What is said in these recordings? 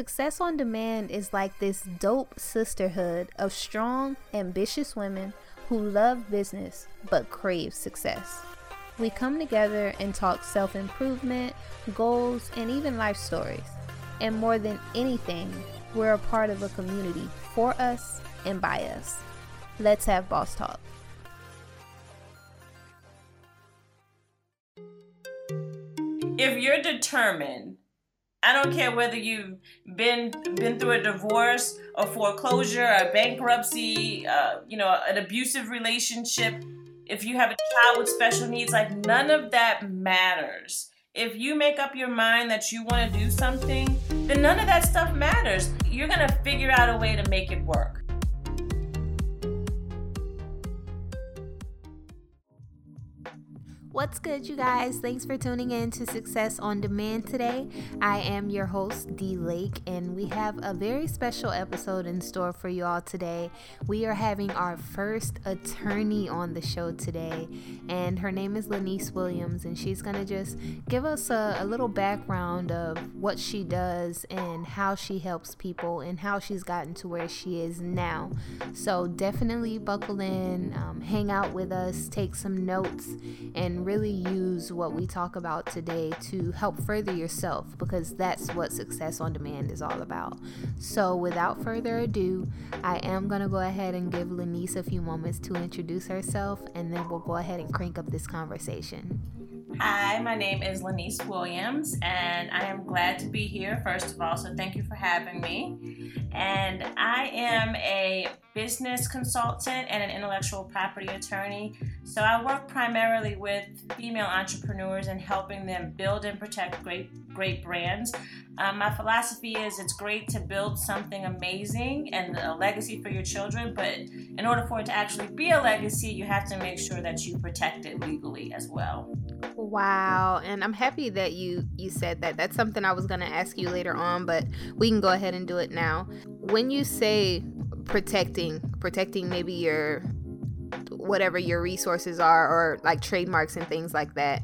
Success on Demand is like this dope sisterhood of strong, ambitious women who love business but crave success. We come together and talk self-improvement, goals, and even life stories. And more than anything, we're a part of a community for us and by us. Let's have Boss Talk. If you're determined, I don't care whether you've been through a divorce, a foreclosure, a bankruptcy, an abusive relationship, if you have a child with special needs, like none of that matters. If you make up your mind that you want to do something, then none of that stuff matters. You're going to figure out a way to make it work. What's good, you guys? Thanks for tuning in to Success on Demand today. I am your host, D Lake, and we have a very special episode in store for you all today. We are having our first attorney on the show today, and her name is Laniece Williams, and she's going to just give us a little background of what she does and how she helps people and how she's gotten to where she is now. So definitely buckle in, hang out with us, take some notes, and really use what we talk about today to help further yourself, because that's what Success on Demand is all about. So without further ado, I am going to go ahead and give Laniece a few moments to introduce herself, and then we'll go ahead and crank up this conversation. Hi, my name is Laniece Williams, and I am glad to be here, first of all, so thank you for having me. And I am a business consultant and an intellectual property attorney, so I work primarily with female entrepreneurs and helping them build and protect great brands. My philosophy is it's great to build something amazing and a legacy for your children, but in order for it to actually be a legacy, you have to make sure that you protect it legally as well. Wow, and I'm happy that you said that. That's something I was going to ask you later on, but we can go ahead and do it now. When you say protecting maybe your whatever your resources are, or like trademarks and things like that,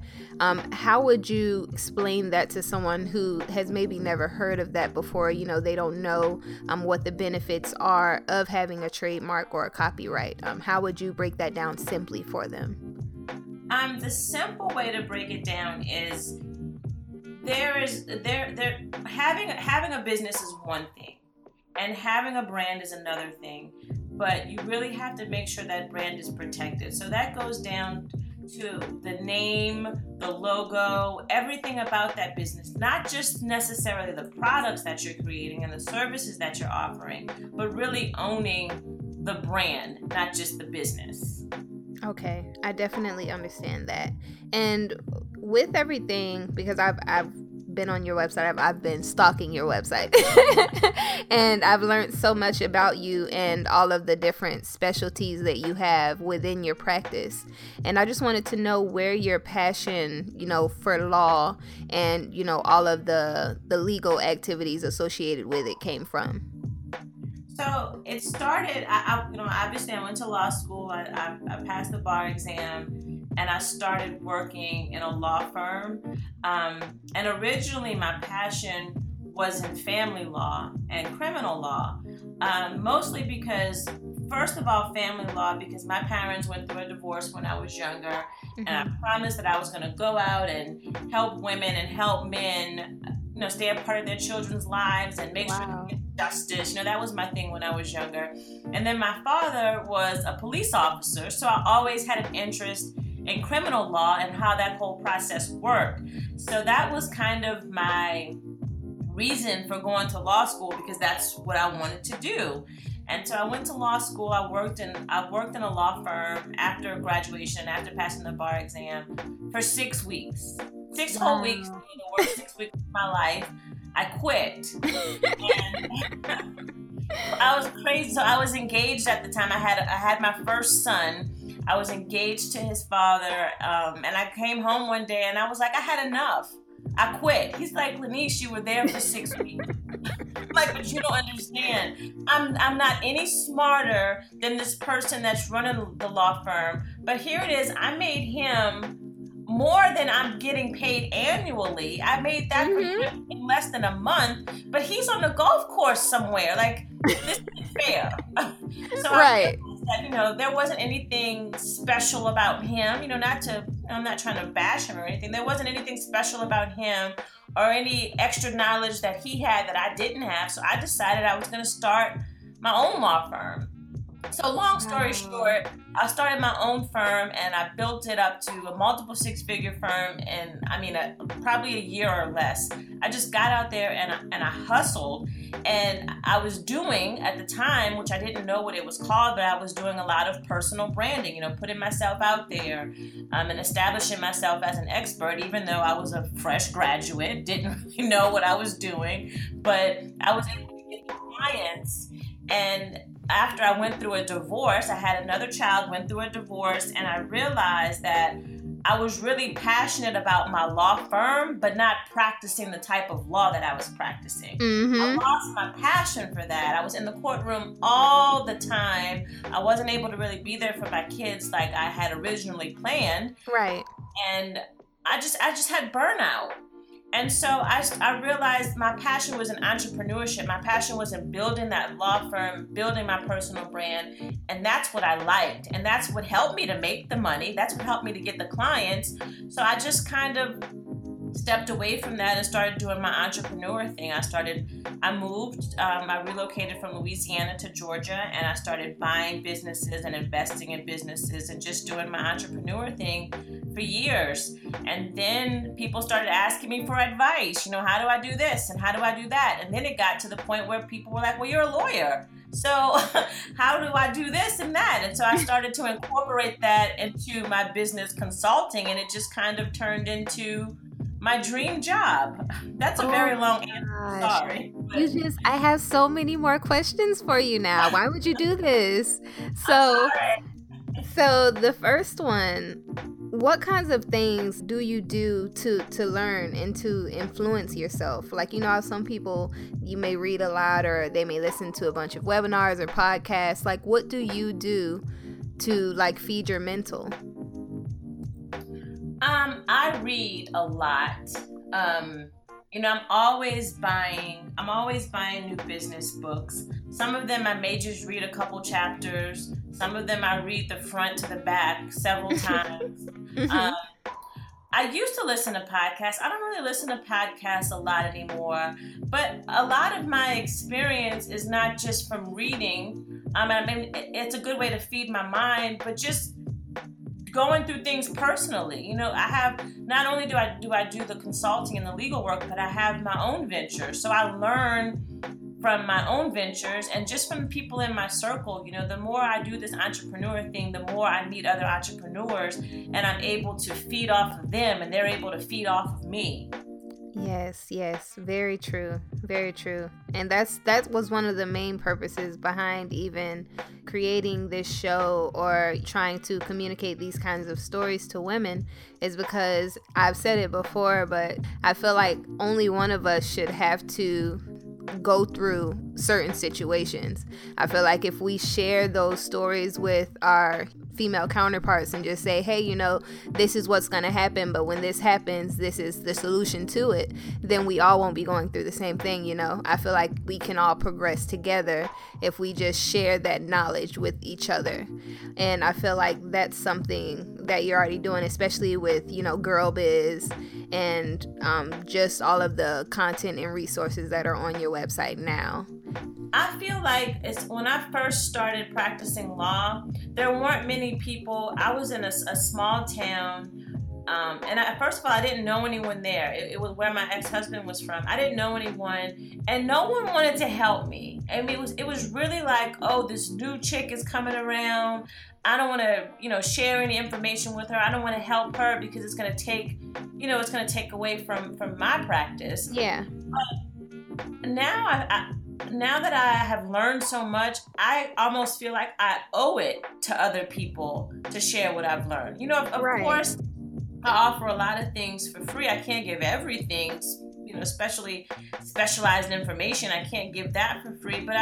how would you explain that to someone who has maybe never heard of that before? You know, they don't know what the benefits are of having a trademark or a copyright. How would you break that down simply for them? The simple way to break it down is having a business is one thing, and having a brand is another thing. But you really have to make sure that brand is protected. So that goes down to the name, the logo, everything about that business, not just necessarily the products that you're creating and the services that you're offering, but really owning the brand, not just the business. Okay, I definitely understand that. And with everything, because I've been on your website, I've been stalking your website, and I've learned so much about you and all of the different specialties that you have within your practice. And I just wanted to know where your passion, for law and, all of the legal activities associated with it came from. So it started, obviously I went to law school, I passed the bar exam, and I started working in a law firm. And originally my passion was in family law and criminal law, mostly because, first of all, family law, because my parents went through a divorce when I was younger, and I promised that I was going to go out and help women and help men, stay a part of their children's lives and make sure they get justice. That was my thing when I was younger. And then my father was a police officer, so I always had an interest in criminal law and how that whole process worked. So that was kind of my reason for going to law school, because that's what I wanted to do. And so I went to law school. I worked in a law firm after graduation, after passing the bar exam, for 6 weeks. Six whole weeks, the worst 6 weeks of my life. I quit. And I was crazy. So I was engaged at the time. I had my first son. I was engaged to his father. And I came home one day and I was like, I had enough. I quit. He's like, Laniece, you were there for 6 weeks. I'm like, but you don't understand. I'm not any smarter than this person that's running the law firm. But here it is. I made him more than I'm getting paid annually. I made that for in less than a month, but he's on the golf course somewhere. Like, this isn't fair. So right. That, you know, there wasn't anything special about him, you know, I'm not trying to bash him or anything. There wasn't anything special about him or any extra knowledge that he had that I didn't have. So I decided I was going to start my own law firm. So long story short, I started my own firm and I built it up to a multiple six-figure firm in, probably a year or less. I just got out there and I hustled, and I was doing at the time, which I didn't know what it was called, but I was doing a lot of personal branding, you know, putting myself out there and establishing myself as an expert, even though I was a fresh graduate, didn't really know what I was doing, but I was able to get clients. And after I went through a divorce, I had another child, went through a divorce, and I realized that I was really passionate about my law firm, but not practicing the type of law that I was practicing. Mm-hmm. I lost my passion for that. I was in the courtroom all the time. I wasn't able to really be there for my kids like I had originally planned. Right. And I just had burnout. And so I realized my passion was in entrepreneurship. My passion was in building that law firm, building my personal brand. And that's what I liked. And that's what helped me to make the money. That's what helped me to get the clients. So I just kind of stepped away from that and started doing my entrepreneur thing. I relocated from Louisiana to Georgia, and I started buying businesses and investing in businesses and just doing my entrepreneur thing for years. And then people started asking me for advice, you know, how do I do this and how do I do that? And then it got to the point where people were like, well, you're a lawyer, so how do I do this and that? And so I started to incorporate that into my business consulting, and it just kind of turned into my dream job. That's a very long answer. Sorry. I have so many more questions for you now. Why would you do this? So the first one, what kinds of things do you do to learn and to influence yourself? Like, you know, how some people, you may read a lot or they may listen to a bunch of webinars or podcasts. Like, what do you do to like feed your mental? I read a lot. You know, I'm always buying new business books. Some of them I may just read a couple chapters. Some of them I read the front to the back several times. I used to listen to podcasts. I don't really listen to podcasts a lot anymore, but a lot of my experience is not just from reading. I mean, it's a good way to feed my mind, but just going through things personally. You know, I have, not only do I do the consulting and the legal work, but I have my own venture. So I learn from my own ventures and just from people in my circle. You know, the more I do this entrepreneur thing, the more I meet other entrepreneurs and I'm able to feed off of them and they're able to feed off of me. Yes, very true, very true. And that was one of the main purposes behind even creating this show or trying to communicate these kinds of stories to women, is because I've said it before, but I feel like only one of us should have to go through certain situations. I feel like if we share those stories with our female counterparts and just say, hey, you know, this is what's going to happen, but when this happens, this is the solution to it, then we all won't be going through the same thing. You know, I feel like we can all progress together if we just share that knowledge with each other. And I feel like that's something that you're already doing, especially with, you know, Girl Biz and just all of the content and resources that are on your website now. I feel like it's when I first started practicing law, there weren't many people. I was in a small town, and first of all, I didn't know anyone there. It was where my ex-husband was from. I didn't know anyone, and no one wanted to help me. I mean, it was really like, oh, this new chick is coming around. I don't want to, you know, share any information with her. I don't want to help her because it's going to take, you know, it's going to take away from my practice. Yeah. But now Now that I have learned so much, I almost feel like I owe it to other people to share what I've learned. You know, of course, I offer a lot of things for free. I can't give everything especially specialized information. I can't give that for free, but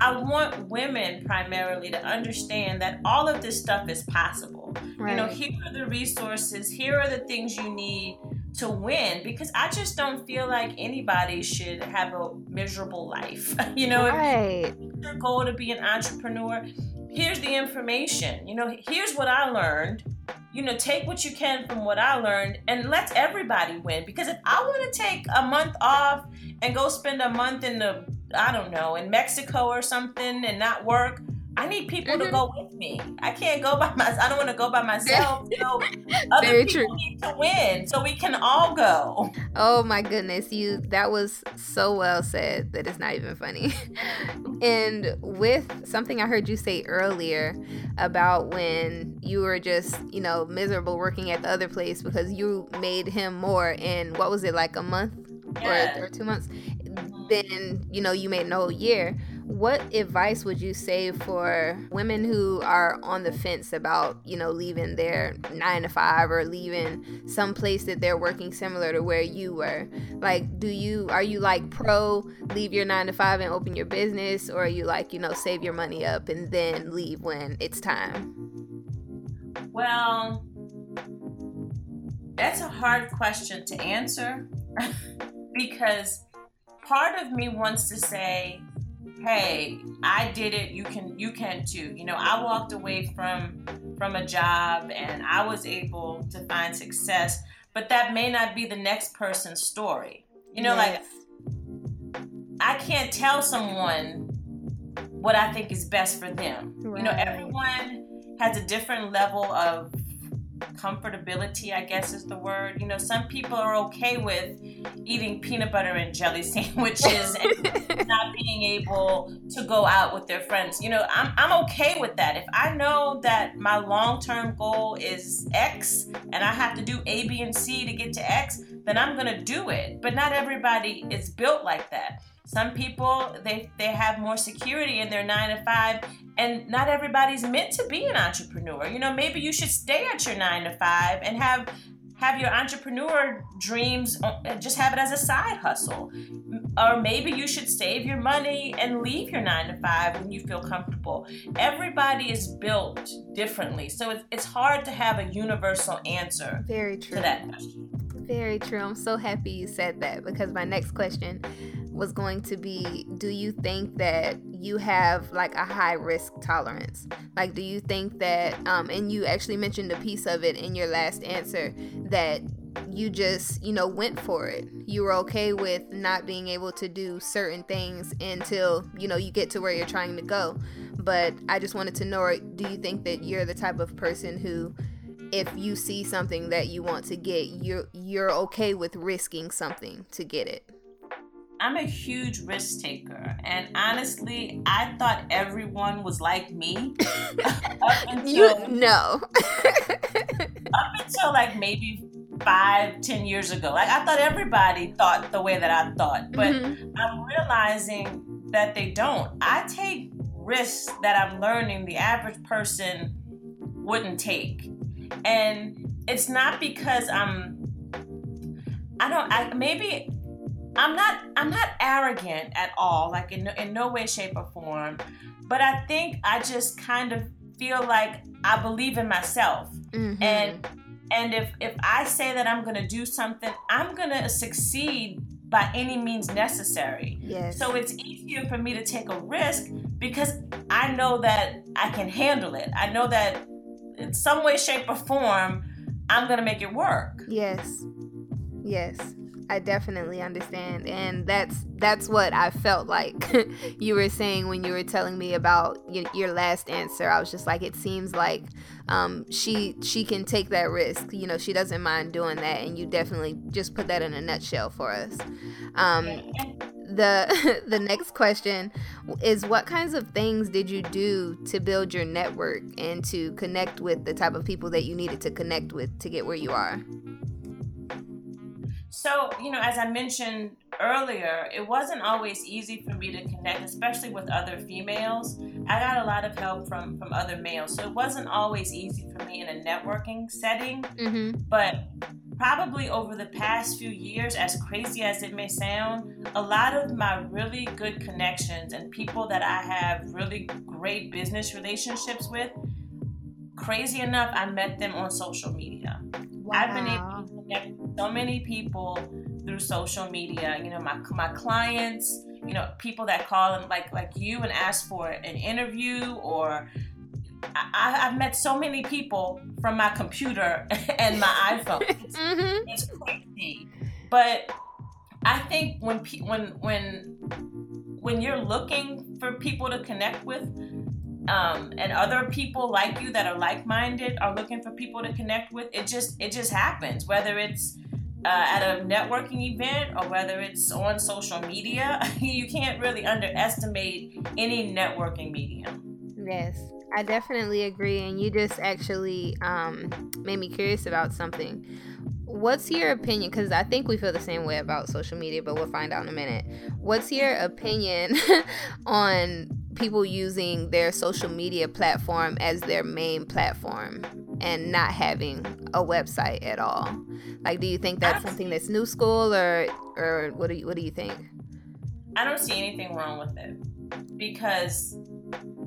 I want women primarily to understand that all of this stuff is possible. Right. You know, here are the resources, here are the things you need to win, because I just don't feel like anybody should have a miserable life. You know, right. If it's your goal to be an entrepreneur, here's the information. You know, here's what I learned. You know, take what you can from what I learned and let everybody win. Because if I want to take a month off and go spend a month in the, I don't know, in Mexico or something and not work, I need people to go with me. I can't go by myself. I don't want to go by myself. So other people need to win so we can all go. Oh my goodness. That was so well said that it's not even funny. And with something I heard you say earlier about when you were just, you know, miserable working at the other place because you made him more in, what was it, like a month or 2 months? Then, you know, you made a whole year. What advice would you say for women who are on the fence about, you know, leaving their 9-to-5 or leaving some place that they're working similar to where you were? Like, are you like pro leave your 9-to-5 and open your business, or are you like, you know, save your money up and then leave when it's time? Well, that's a hard question to answer because part of me wants to say, hey, I did it, you can too. You know, I walked away from a job and I was able to find success, but that may not be the next person's story. You know, like I can't tell someone what I think is best for them. Right. You know, everyone has a different level of comfortability, I guess is the word. You know, some people are okay with eating peanut butter and jelly sandwiches and not being able to go out with their friends. You know, I'm okay with that. If I know that my long-term goal is X and I have to do A, B, and C to get to X, then I'm going to do it. But not everybody is built like that. Some people, they have more security in their 9-to-5, and not everybody's meant to be an entrepreneur. You know, maybe you should stay at your 9-to-5 and have your entrepreneur dreams, just have it as a side hustle. Or maybe you should save your money and leave your 9-to-5 when you feel comfortable. Everybody is built differently. So it's hard to have a universal answer to that question. Very true. I'm so happy you said that, because my next question was going to be, do you think that you have like a high risk tolerance? Like, do you think that, and you actually mentioned a piece of it in your last answer, that you just, you know, went for it. You were okay with not being able to do certain things until, you know, you get to where you're trying to go. But I just wanted to know, do you think that you're the type of person who, if you see something that you want to get, you're okay with risking something to get it? I'm a huge risk taker, and honestly, I thought everyone was like me. Up until like maybe 5-10 years ago. Like, I thought everybody thought the way that I thought, but I'm realizing that they don't. I take risks that I'm learning the average person wouldn't take. And it's not because I'm not arrogant at all, like in no way, shape, or form, but I think I just kind of feel like I believe in myself. And if I say that I'm going to do something, I'm going to succeed by any means necessary. Yes. So it's easier for me to take a risk because I know that I can handle it. I know that in some way, shape, or form, I'm going to make it work. Yes. I definitely understand. And that's what I felt like you were saying when you were telling me about your last answer. I was just like, it seems like she can take that risk. You know, she doesn't mind doing that. And you definitely just put that in a nutshell for us. The next question is, what kinds of things did you do to build your network and to connect with the type of people that you needed to connect with to get where you are? So, you know, as I mentioned earlier, it wasn't always easy for me to connect, especially with other females. I got a lot of help from other males, so it wasn't always easy for me in a networking setting. But probably over the past few years, as crazy as it may sound, a lot of my really good connections and people that I have really great business relationships with, crazy enough, I met them on social media. Wow. I've been able to connect with so many people through social media, you know, my clients, you know, people that call and like you and ask for an interview, or I've met so many people from my computer and my iPhone. Mm-hmm. It's crazy. But I think when you're looking for people to connect with, and other people like you that are like-minded are looking for people to connect with, it just happens, whether it's at a networking event or whether it's on social media. You can't really underestimate any networking medium. Yes, I definitely agree. And you just actually made me curious about something. What's your opinion? Because I think we feel the same way about social media, but we'll find out in a minute. What's your opinion on people using their social media platform as their main platform and not having a website at all? Like, do you think that's something that's new school, or what do you think? I don't see anything wrong with it, because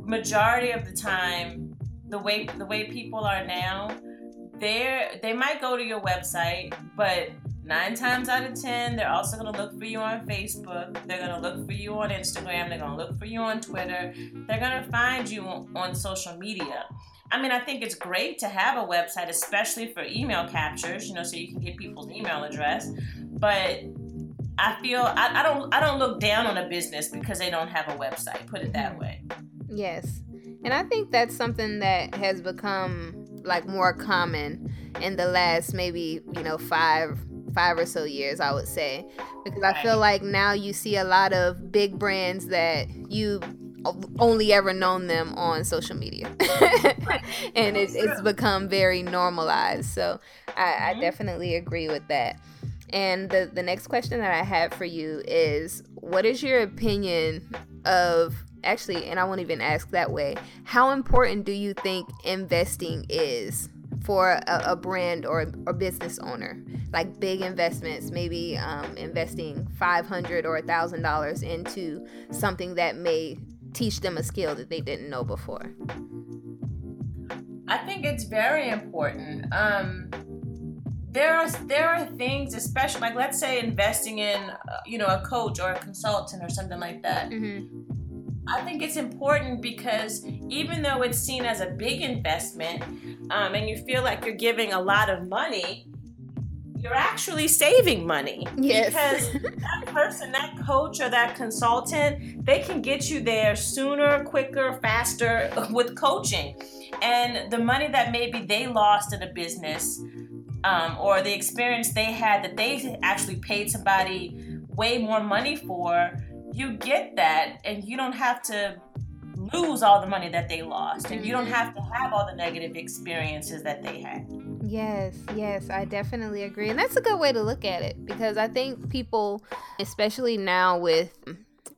majority of the time, the way people are now, they might go to your website, but 9 times out of 10, they're also going to look for you on Facebook. They're going to look for you on Instagram. They're going to look for you on Twitter. They're going to find you on social media. I mean, I think it's great to have a website, especially for email captures, you know, so you can get people's email address. But I feel I don't look down on a business because they don't have a website. Put it that way. Yes. And I think that's something that has become like more common in the last maybe, you know, five or so years, I would say, because I feel like now you see a lot of big brands that you've only ever known them on social media, and it's become very normalized. So I definitely agree with that. And the next question that I have for you is, what is your opinion of, actually, and I won't even ask that way, how important do you think investing is for a brand or business owner? Like big investments, maybe investing $500 or $1,000 into something that may teach them a skill that they didn't know before. I think it's very important. There are things, especially like, let's say investing in, you know, a coach or a consultant or something like that. Mm-hmm. I think it's important because even though it's seen as a big investment, and you feel like you're giving a lot of money, you're actually saving money. Yes. Because that person, that coach or that consultant, they can get you there sooner, quicker, faster with coaching. And the money that maybe they lost in a business, or the experience they had that they actually paid somebody way more money for, you get that, and you don't have to lose all the money that they lost, and you don't have to have all the negative experiences that they had. Yes, I definitely agree. And that's a good way to look at it, because I think people, especially now with,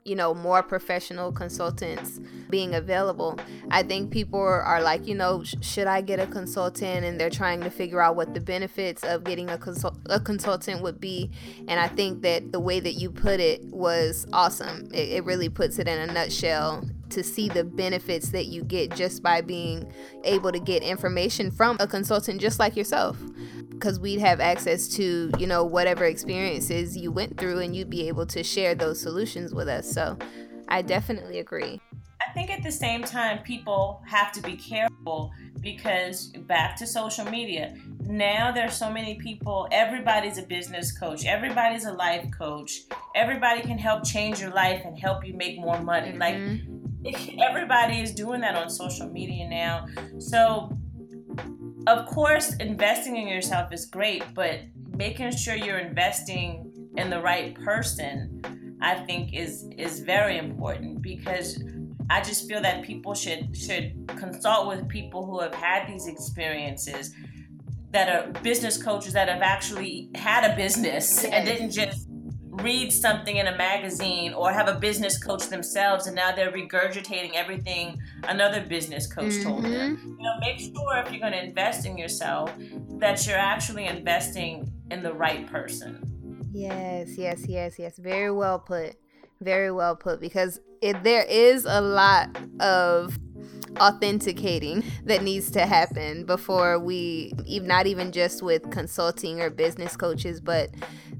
you know, more professional consultants being available, I think people are like, you know, should I get a consultant? And they're trying to figure out what the benefits of getting a consultant would be. And I think that the way that you put it was awesome. It really puts it in a nutshell, to see the benefits that you get just by being able to get information from a consultant just like yourself. Because we'd have access to, you know, whatever experiences you went through, and you'd be able to share those solutions with us. So I definitely agree. I think at the same time, people have to be careful, because back to social media, now there's so many people, everybody's a business coach, everybody's a life coach, everybody can help change your life and help you make more money. Mm-hmm. Like, everybody is doing that on social media now. So of course, investing in yourself is great, but making sure you're investing in the right person, I think is very important, because I just feel that people should consult with people who have had these experiences, that are business coaches that have actually had a business and didn't just read something in a magazine or have a business coach themselves, and now they're regurgitating everything another business coach told them. You know, make sure if you're going to invest in yourself that you're actually investing and the right person. Yes. Very well put. Very well put, because there is a lot of authenticating that needs to happen before we, not even just with consulting or business coaches, but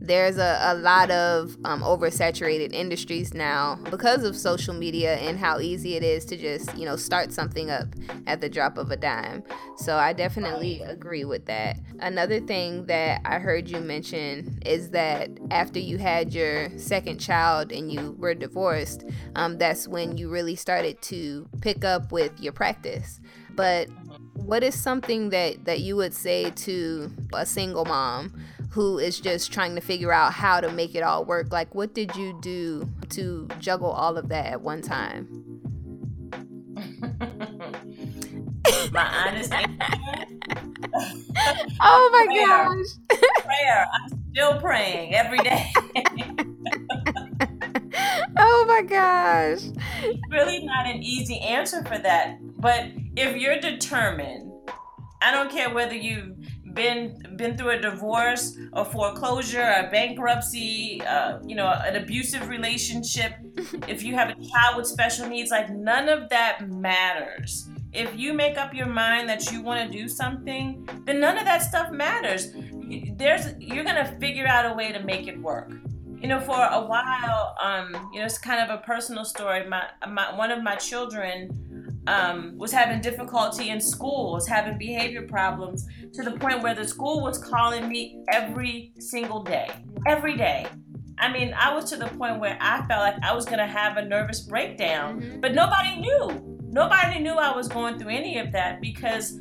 there's a lot of oversaturated industries now because of social media and how easy it is to just, start something up at the drop of a dime. So I definitely agree with that. Another thing that I heard you mention is that after you had your second child and you were divorced, that's when you really started to pick up with your practice. But what is something that you would say to a single mom who is just trying to figure out how to make it all work? Like, what did you do to juggle all of that at one time? My honest answer. Oh my gosh. Prayer. I'm still praying every day. Oh my gosh. It's really not an easy answer for that. But if you're determined, I don't care whether you've been through a divorce, a foreclosure, a bankruptcy, an abusive relationship, if you have a child with special needs, like, none of that matters. If you make up your mind that you want to do something, then none of that stuff matters. You're going to figure out a way to make it work. For a while, it's kind of a personal story. One of my children was having difficulty in school, was having behavior problems to the point where the school was calling me every single day. Every day. I mean, I was to the point where I felt like I was going to have a nervous breakdown, mm-hmm. but nobody knew. Nobody knew I was going through any of that because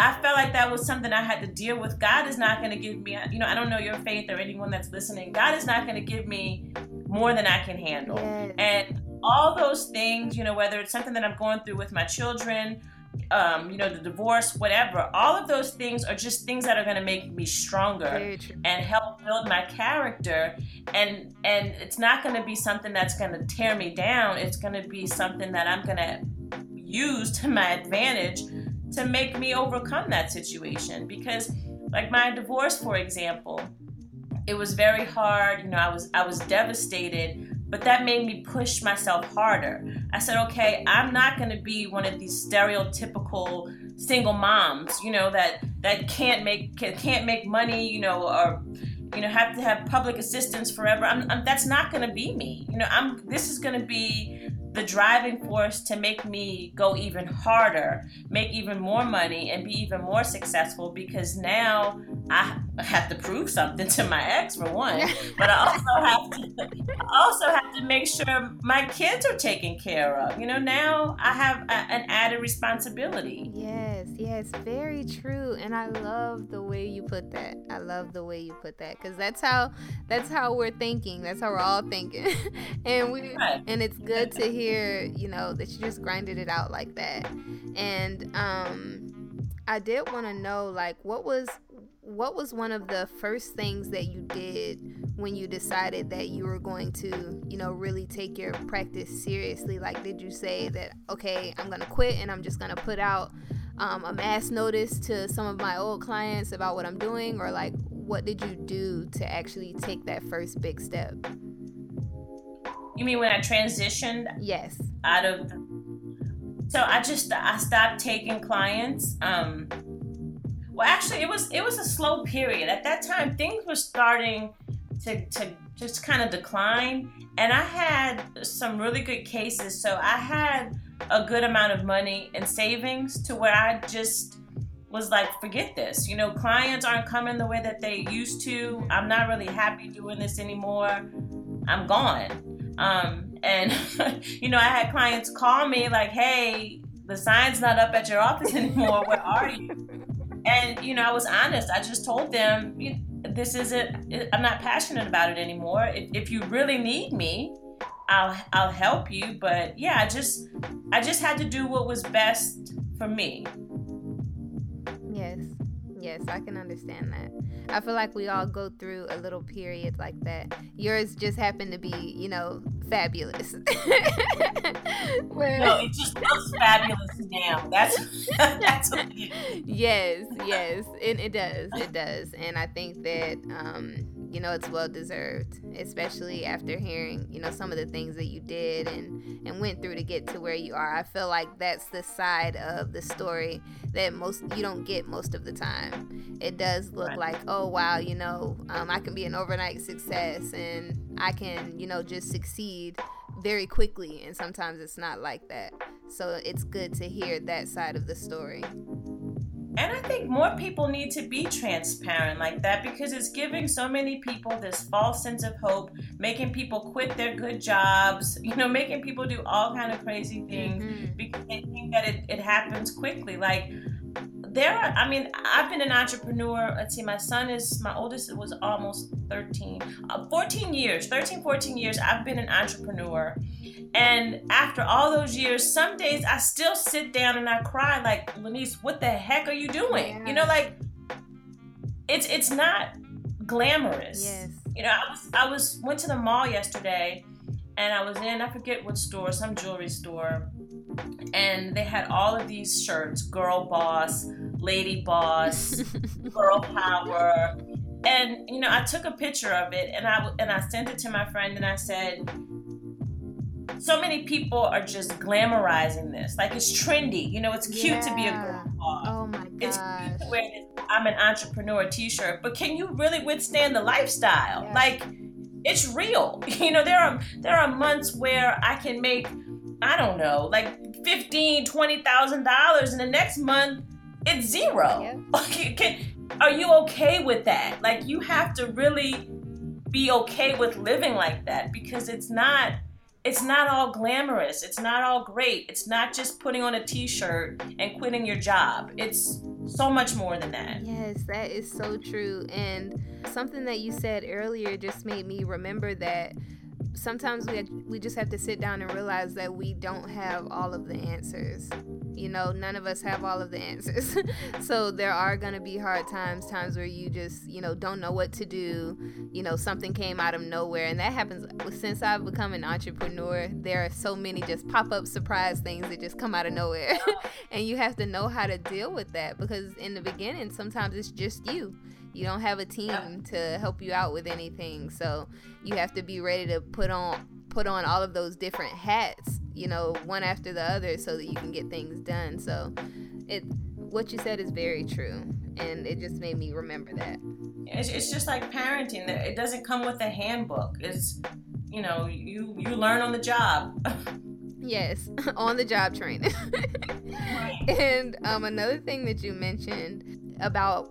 I felt like that was something I had to deal with. God is not going to give me, I don't know your faith or anyone that's listening. God is not going to give me more than I can handle. Yes. And all those things, whether it's something that I'm going through with my children, the divorce, whatever, all of those things are just things that are going to make me stronger and help build my character. And it's not going to be something that's going to tear me down. It's going to be something that I'm going to use to my advantage to make me overcome that situation. Because, like, my divorce, for example, it was very hard. I was devastated. But that made me push myself harder. I said, okay, I'm not going to be one of these stereotypical single moms, that can't make money, or have to have public assistance forever. That's not going to be me. This is going to be the driving force to make me go even harder, make even more money, and be even more successful, because now I have to prove something to my ex, for one, but I also have to make sure my kids are taken care of. Now I have an added responsibility. Yes, very true. And I love the way you put that. I love the way you put that, because that's how we're thinking. That's how we're all thinking. And it's good to hear, that you just grinded it out like that. And I did want to know, like, what was one of the first things that you did when you decided that you were going to, really take your practice seriously? Like, did you say that, okay, I'm going to quit and I'm just going to put out a mass notice to some of my old clients about what I'm doing? Or, like, what did you do to actually take that first big step? You mean when I transitioned? Yes. So I stopped taking clients. Well, actually, it was a slow period. At that time, things were starting to just kind of decline, and I had some really good cases. So I had a good amount of money in savings to where I just was like, forget this. Clients aren't coming the way that they used to. I'm not really happy doing this anymore. I'm gone. And I had clients call me like, hey, the sign's not up at your office anymore. Where are you? And, I was honest. I just told them, I'm not passionate about it anymore. If you really need me, I'll help you. But yeah, I just had to do what was best for me. Yes. yes, I can understand that. I feel like we all go through a little period like that. Yours just happened to be, you know, fabulous. Well, no, it just looks fabulous now. That's what it is. Yes, it does. And I think that, you know, it's well deserved, especially after hearing, you know, some of the things that you did and went through to get to where you are. I feel like that's the side of the story that you don't get most of the time. It does look like, oh wow, you know, I can be an overnight success and I can, you know, just succeed very quickly. And sometimes it's not like that. So it's good to hear that side of the story. And I think more people need to be transparent like that, because it's giving so many people this false sense of hope, making people quit their good jobs, you know, making people do all kind of crazy things because they think that it happens quickly. Like, I've been an entrepreneur. Let's see, my oldest was almost 13, 14 years. I've been an entrepreneur. And after all those years, some days I still sit down and I cry like, Laniece, what the heck are you doing? Yeah. You know, like, it's not glamorous. Yes. You know, I went to the mall yesterday and I was in, I forget what store, some jewelry store. And they had all of these shirts, girl boss, lady boss, girl power. And, you know, I took a picture of it and I sent it to my friend and I said, so many people are just glamorizing this. Like, it's trendy. You know, it's cute to be a girl boss. Oh my gosh. It's cute to wear this I'm an entrepreneur t-shirt. But can you really withstand the lifestyle? Yeah. Like, it's real. You know, there are months where I can make, I don't know, like $15,000, $20,000, and the next month it's zero. Yeah. Are you okay with that? Like, you have to really be okay with living like that, because it's not all glamorous. It's not all great. It's not just putting on a t-shirt and quitting your job. It's so much more than that. Yes, that is so true. And something that you said earlier just made me remember that sometimes we just have to sit down and realize that we don't have all of the answers. You know, none of us have all of the answers. So there are going to be hard times where you just, you know, don't know what to do. You know, something came out of nowhere. And that happens. Since I've become an entrepreneur, there are so many just pop-up surprise things that just come out of nowhere. And you have to know how to deal with that, because in the beginning, sometimes it's just you. You don't have a team to help you out with anything. So you have to be ready to put on all of those different hats, you know, one after the other, so that you can get things done. So what you said is very true. And it just made me remember that. It's just like parenting. It doesn't come with a handbook. It's, you know, you learn on the job. Yes, on the job training. And another thing that you mentioned about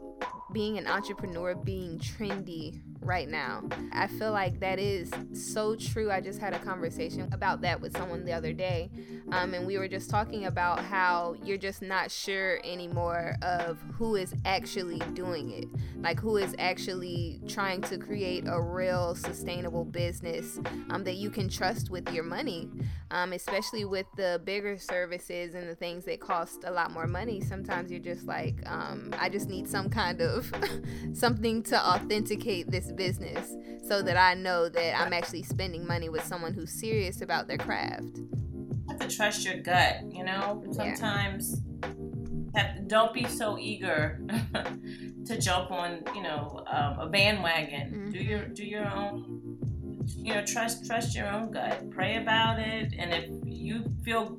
being an entrepreneur being trendy right now, I feel like that is so true. I just had a conversation about that with someone the other day, and we were just talking about how you're just not sure anymore of who is actually doing it, like who is actually trying to create a real sustainable business that you can trust with your money, especially with the bigger services and the things that cost a lot more money. Sometimes you're just like, I just need some kind of something to authenticate this business so that I know that I'm actually spending money with someone who's serious about their craft. You have to trust your gut, you know? Sometimes don't be so eager to jump on, you know, a bandwagon. Mm-hmm. Do your own, you know, trust your own gut. Pray about it, and if you feel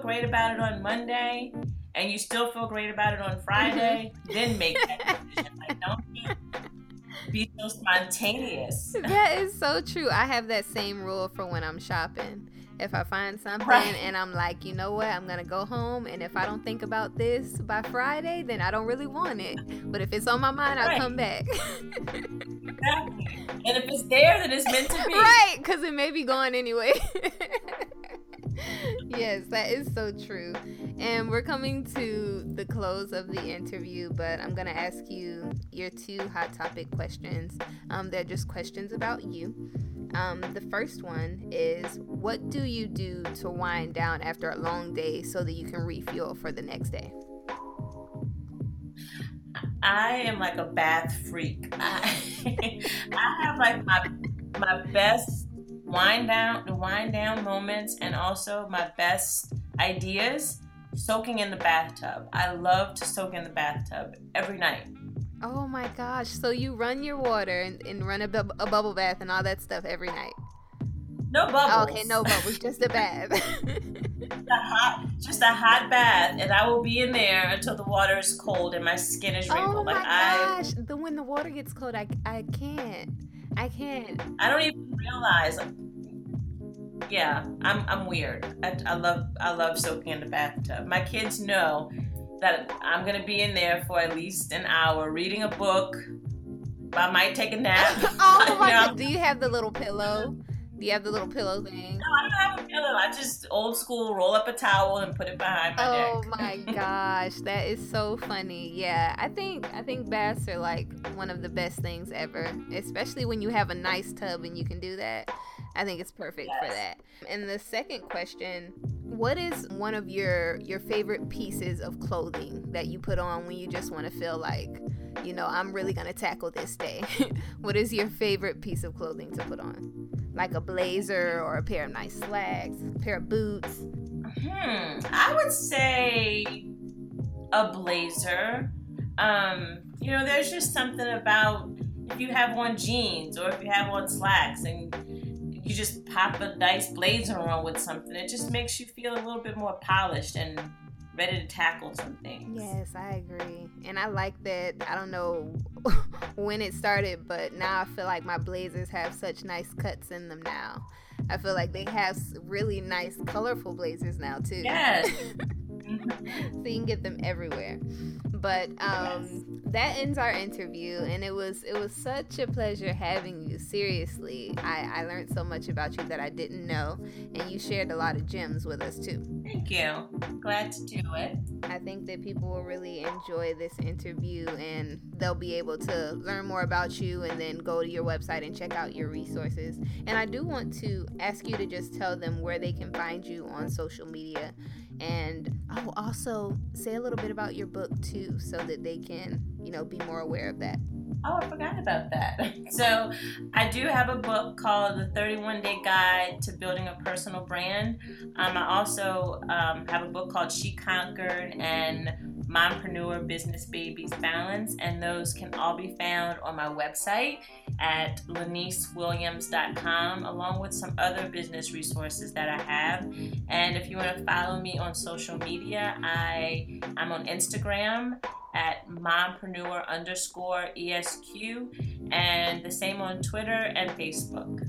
great about it on Monday, and you still feel great about it on Friday, then make that decision. Like, don't be so spontaneous. That is so true. I have that same rule for when I'm shopping. If I find something and I'm like, you know what, I'm going to go home, and if I don't think about this by Friday, then I don't really want it. But if it's on my mind, I'll come back. Exactly. And if it's there, then it's meant to be. Right, because it may be gone anyway. Yes, that is so true. And we're coming to the close of the interview, but I'm going to ask you your 2 Hot Topic questions. They're just questions about you. The first one is, what do you do to wind down after a long day so that you can refuel for the next day? I am like a bath freak. I have like my best wind down moments and also my best ideas soaking in the bathtub. I love to soak in the bathtub every night. Oh my gosh. So you run your water and run a bubble bath and all that stuff every night? No bubbles. Okay, no bubbles, just a bath. just a hot bath, and I will be in there until the water is cold and my skin is wrinkled. Oh my gosh. When the water gets cold, I can't. I don't even realize. Yeah, I'm weird. I love soaking in the bathtub. My kids know that I'm gonna be in there for at least an hour reading a book. I might take a nap. Oh my God! Do you have the little pillow? Do you have the little pillow thing? No, I don't have a pillow. I just old school roll up a towel and put it behind my neck. Oh my gosh, that is so funny. Yeah, I think baths are like one of the best things ever, especially when you have a nice tub and you can do that. I think it's perfect for that. And the second question, what is one of your favorite pieces of clothing that you put on when you just want to feel like, you know, I'm really going to tackle this day? What is your favorite piece of clothing to put on? Like a blazer or a pair of nice slacks, a pair of boots? I would say a blazer. You know, there's just something about if you have on jeans or if you have on slacks and you just pop a nice blazer on with something, it just makes you feel a little bit more polished and ready to tackle some things. Yes, I agree. And I like that. I don't know when it started, but now I feel like my blazers have such nice cuts in them now. I feel like they have really nice, colorful blazers now, too. Yes. So you can get them everywhere. But that ends our interview, and it was such a pleasure having you. Seriously, I learned so much about you that I didn't know, and you shared a lot of gems with us too. Thank you. Glad to do it. I think that people will really enjoy this interview, and they'll be able to learn more about you and then go to your website and check out your resources. And I do want to ask you to just tell them where they can find you on social media. And also say a little bit about your book too, so that they can, you know, be more aware of that. Oh, I forgot about that. So I do have a book called The 31 Day Guide to Building a Personal Brand. I also have a book called She Conquered and Mompreneur Business Babies Balance. And those can all be found on my website at lanieceWilliams.com, along with some other business resources that I have. And if you want to follow me on social media, I'm on Instagram at mompreneur_ESQ, and the same on Twitter and Facebook.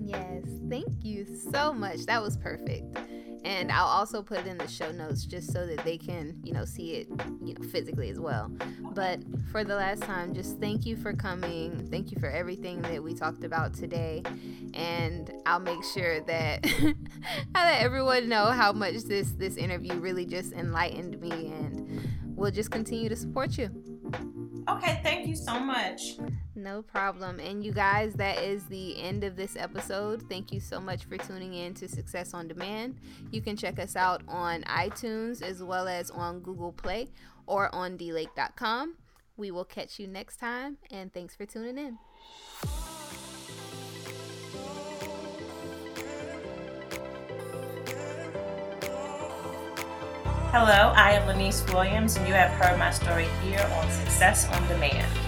Yes, thank you so much. That was perfect. And I'll also put it in the show notes just so that they can, you know, see it, you know, physically as well. But for the last time, just thank you for coming. Thank you for everything that we talked about today. And I'll make sure that I let everyone know how much this interview really just enlightened me, and we'll just continue to support you. Okay, thank you so much. No problem. And you guys, that is the end of this episode. Thank you so much for tuning in to Success on Demand. You can check us out on iTunes as well as on Google Play or on dlake.com. We will catch you next time, and thanks for tuning in. Hello, I am Laniece Williams, and you have heard my story here on Success on Demand.